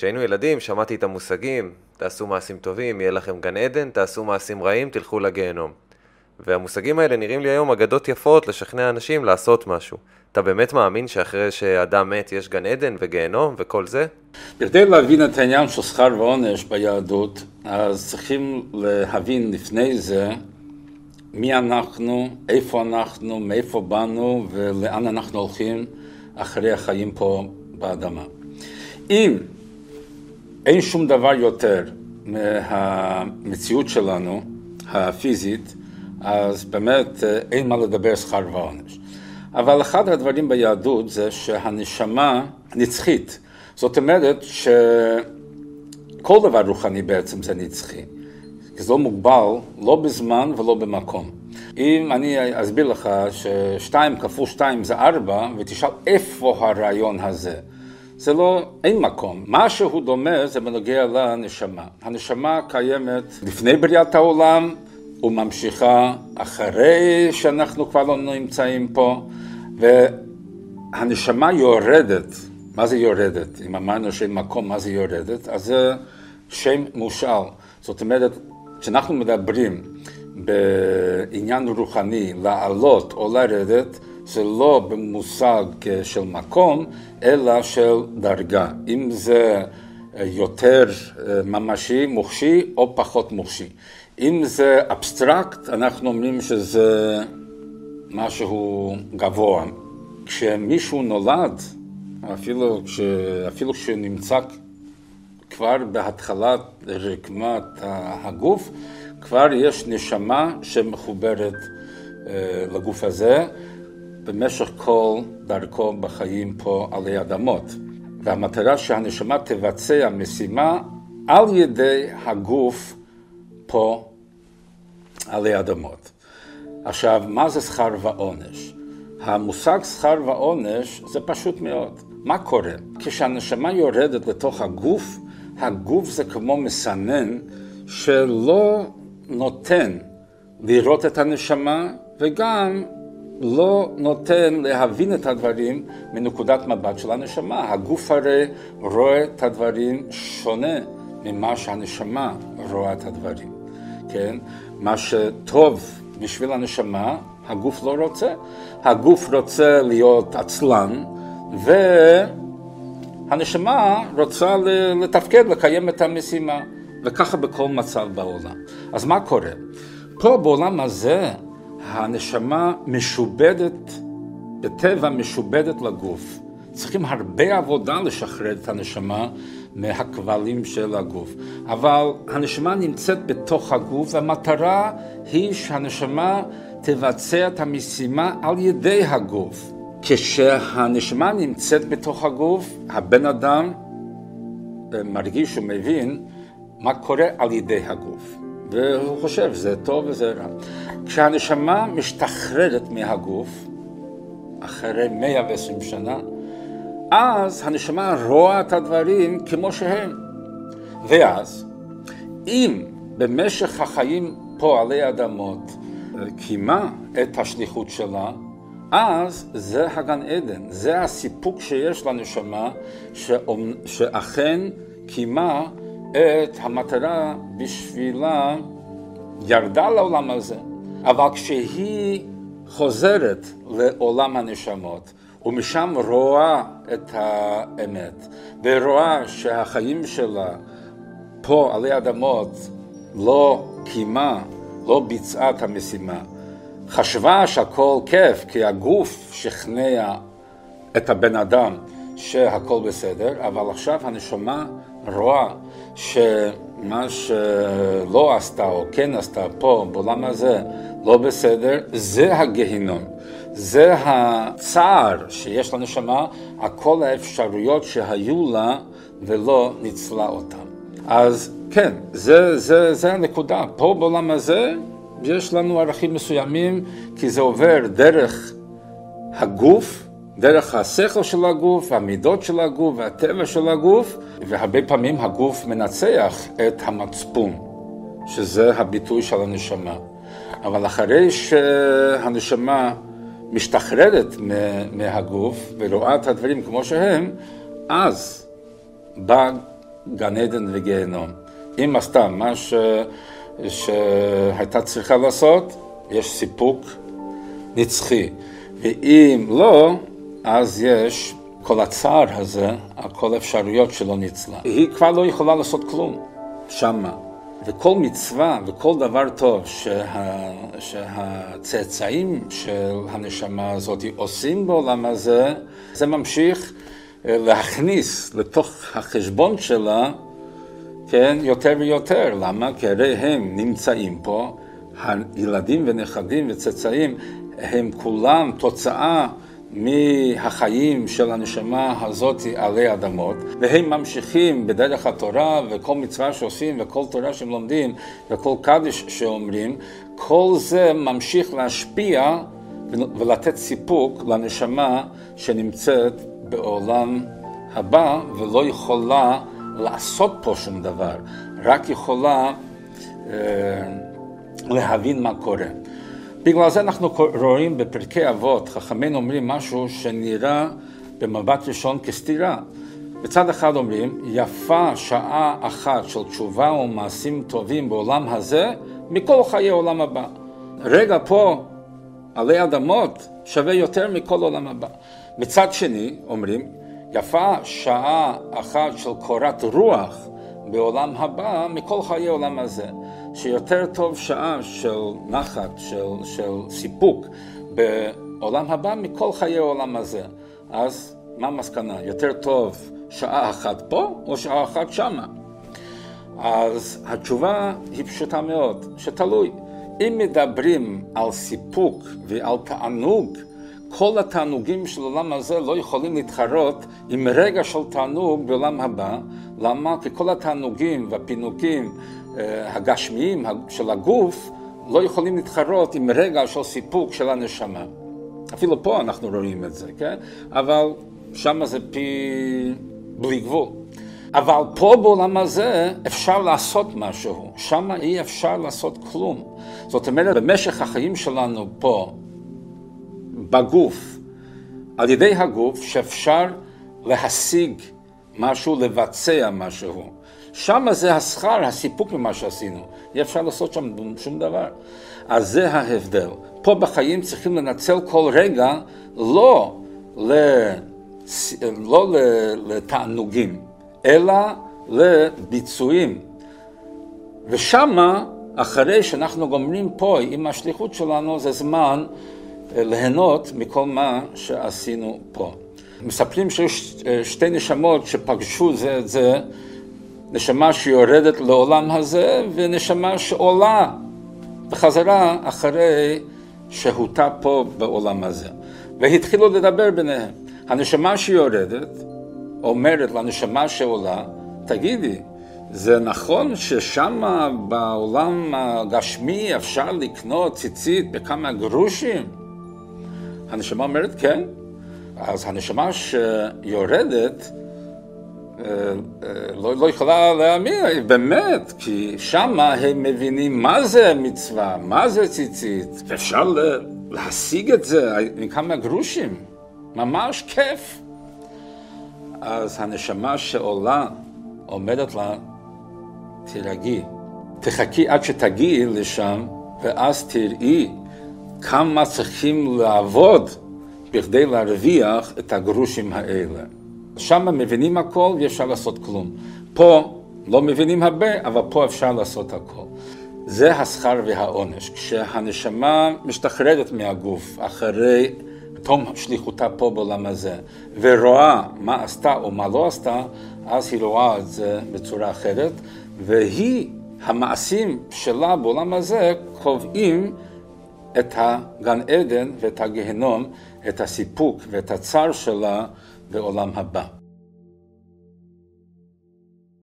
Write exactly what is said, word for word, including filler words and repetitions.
כשהיינו ילדים שמעתי את המושגים, תעשו מעשים טובים, יהיה לכם גן עדן, תעשו מעשים רעים, תלכו לגיהנום. והמושגים האלה נראים לי היום אגדות יפות לשכנע אנשים לעשות משהו. אתה באמת מאמין שאחרי שאדם מת יש גן עדן וגיהנום וכל זה? בכדי להבין את העניין של שכר ועונש ביהדות, אז צריכים להבין לפני זה מי אנחנו, איפה אנחנו, מאיפה באנו ולאן אנחנו הולכים אחרי החיים פה באדמה. אם אין שום דבר יותר מהמציאות שלנו, הפיזית, אז באמת אין מה לדבר שכר ועונש. אבל אחד הדברים ביהדות זה שהנשמה נצחית. זאת אומרת שכל דבר רוחני בעצם זה נצחי. כי זה לא מוגבל, לא בזמן ולא במקום. אם אני אסביר לך ששתיים כפול שתיים זה ארבע, ותשאל איפה הרעיון הזה. זה לא, אין מקום. מה שהוא דומה זה בנוגע לנשמה. הנשמה קיימת לפני בריאת העולם, וממשיכה אחרי שאנחנו כבר לא נמצאים פה, והנשמה יורדת. מה זה יורדת? אם אמרנו שאין מקום, מה זה יורדת? אז זה שם מושאל. זאת אומרת, כשאנחנו מדברים בעניין רוחני, לעלות או לרדת, זה לא במושג של מקום, אלא של דרגה. אם זה יותר ממשי, מוחשי או פחות מוחשי. אם זה אבסטרקט, אנחנו אומרים שזה משהו גבוה. כשמישהו נולד, אפילו, כש... אפילו כשנמצא כבר בהתחלת רקמת הגוף, כבר יש נשמה שמחוברת לגוף הזה במשך כל דרכו בחיים פה עלי אדמות. והמטרה שהנשמה תבצע משימה על ידי הגוף פה עלי אדמות. עכשיו, מה זה שכר ועונש? המושג שכר ועונש זה פשוט מאוד. מה קורה? כשהנשמה יורדת לתוך הגוף, הגוף זה כמו מסנן שלא נותן לראות את הנשמה וגם לא נותן להבין את הדברים מנקודת מבט של הנשמה. הגוף הרי רואה את הדברים שונה ממה שהנשמה רואה את הדברים. כן? מה שטוב בשביל הנשמה, הגוף לא רוצה. הגוף רוצה להיות עצלן, והנשמה רוצה לתפקד, לקיים את המשימה, וככה בכל מצב בעולם. אז מה קורה? פה בעולם הזה, הנשמה משובדת, בטבע משובדת לגוף. צריכים הרבה עבודה לשחרר את הנשמה מהכבלים של הגוף. אבל הנשמה נמצאת בתוך הגוף, והמטרה היא שהנשמה תבצע את המשימה על ידי הגוף. כשהנשמה נמצאת בתוך הגוף, הבן אדם מרגיש ומבין מה קורה על ידי הגוף. והוא חושב, זה טוב וזה רע. כשהנשמה משתחררת מהגוף, אחרי מאה ועשרים שנה, אז הנשמה רואה את הדברים כמו שהם. ואז, אם במשך החיים פה עלי אדמות קימה את השליחות שלה, אז זה הגן עדן, זה הסיפוק שיש לנשמה שאכן קימה את המטרה בשבילה ירדה לעולם הזה. אבל כשהיא חוזרת לעולם הנשמות, ומשם רואה את האמת, ורואה שהחיים שלה פה עלי אדמות לא קימה, לא ביצעה את המשימה. חשבה שהכל כיף, כי הגוף שכנע את הבן אדם שהכל בסדר, אבל עכשיו הנשמה רואה שמה שלא עשתה או כן עשתה פה בעולם הזה לא בסדר, זה הגהינום. זה הצער שיש לנשמה, הכל האפשרויות שהיו לה ולא ניצלה אותן. אז כן, זה, זה, זה הנקודה. פה בעולם הזה יש לנו ערכים מסוימים, כי זה עובר דרך הגוף, דרך השכל של הגוף, המידות של הגוף והטבע של הגוף, והרבה פעמים הגוף מנצח את המצפון, שזה הביטוי של הנשמה. אבל אחרי שהנשמה משתחררת מהגוף ורואה את הדברים כמו שהם, אז בא גן עדן וגיהנום. אם עשתה מה ש... שהייתה צריכה לעשות, יש סיפוק נצחי. ואם לא, אז יש כל הצער הזה, כל האפשרויות שלא ניצלה. היא כבר לא יכולה לעשות כלום שמה. וכל מצווה וכל דבר טוב שה... שהצאצאים של הנשמה הזאת עושים בעולם הזה, זה ממשיך להכניס לתוך החשבון שלה, כן, יותר ויותר. למה? כי הרי הם נמצאים פה, הילדים ונכדים וצאצאים, הם כולם תוצאה מהחיים של הנשמה הזאת עלי אדמות, והם ממשיכים בדרך התורה, וכל מצווה שעושים וכל תורה שהם לומדים וכל קדש שאומרים, כל זה ממשיך להשפיע ולתת סיפוק לנשמה שנמצאת בעולם הבא ולא יכולה לעשות פה שום דבר, רק יכולה אה, להבין מה קורה. בגלל זה אנחנו רואים בפרקי אבות, חכמים אומרים משהו שנראה במבט ראשון כסתירה. בצד אחד אומרים, יפה שעה אחת של תשובה ומעשים טובים בעולם הזה, מכל חיי עולם הבא. רגע פה, עלי אדמות, שווה יותר מכל עולם הבא. מצד שני, אומרים, יפה שעה אחת של קורת רוח בעולם הבא, מכל חיי עולם הזה. שיותר טוב שעה של נחת, של, של סיפוק בעולם הבא מכל חיי העולם הזה. אז מה המסקנה? יותר טוב שעה אחת פה או שעה אחת שמה? אז התשובה היא פשוטה מאוד, שתלוי. אם מדברים על סיפוק ועל תענוג, כל התענוגים של העולם הזה לא יכולים להתחרות עם רגע של תענוג בעולם הבא. למה? כי כל התענוגים והפינוקים הגשמיים של הגוף לא יכולים להתחרות עם רגע של סיפוק של הנשמה. אפילו פה אנחנו רואים את זה, כן? אבל שם זה פי... בלי גבול. אבל פה בעולם הזה אפשר לעשות משהו. שם אי אפשר לעשות כלום. זאת אומרת, במשך החיים שלנו פה, בגוף, על ידי הגוף, שאפשר להשיג משהו, לבצע משהו. שם זה השכר, הסיפוק ממה שעשינו. אי אפשר לעשות שם שום דבר. אז זה ההבדל. פה בחיים צריכים לנצל כל רגע, לא, לס... לא לתענוגים, אלא לביצועים. ושמה, אחרי שאנחנו גומרים פה עם השליחות שלנו, זה זמן ליהנות מכל מה שעשינו פה. מספרים שיש שתי נשמות שפגשו זה את זה, נשמה שיורדת לעולם הזה ונשמה שעולה בחזרה אחרי שהותה פה בעולם הזה. והתחילו לדבר ביניהם. הנשמה שיורדת אומרת לנשמה שעולה, תגידי, זה נכון ששמה בעולם הגשמי אפשר לקנות ציצית בכמה גרושים? הנשמה אומרת כן. אז הנשמה שיורדת לא, לא יכולה להאמין, באמת, כי שמה הם מבינים מה זה מצווה, מה זה ציצית. אפשר להשיג את זה מכמה גרושים, ממש כיף. אז הנשמה שעולה עומדת לה, תרגי, תחכי עד שתגיעי לשם, ואז תראי כמה צריכים לעבוד בכדי להרוויח את הגרושים האלה. שם מבינים הכל ואפשר לעשות כלום. פה לא מבינים הרבה, אבל פה אפשר לעשות הכל. זה השכר והעונש. כשהנשמה משתחררת מהגוף אחרי תום שליחותה פה בעולם הזה, ורואה מה עשתה או מה לא עשתה, אז היא רואה את זה בצורה אחרת, והיא, המעשים שלה בעולם הזה, קובעים את הגן עדן ואת הגהנום, את הסיפוק ואת הצער שלה בעולם הבא.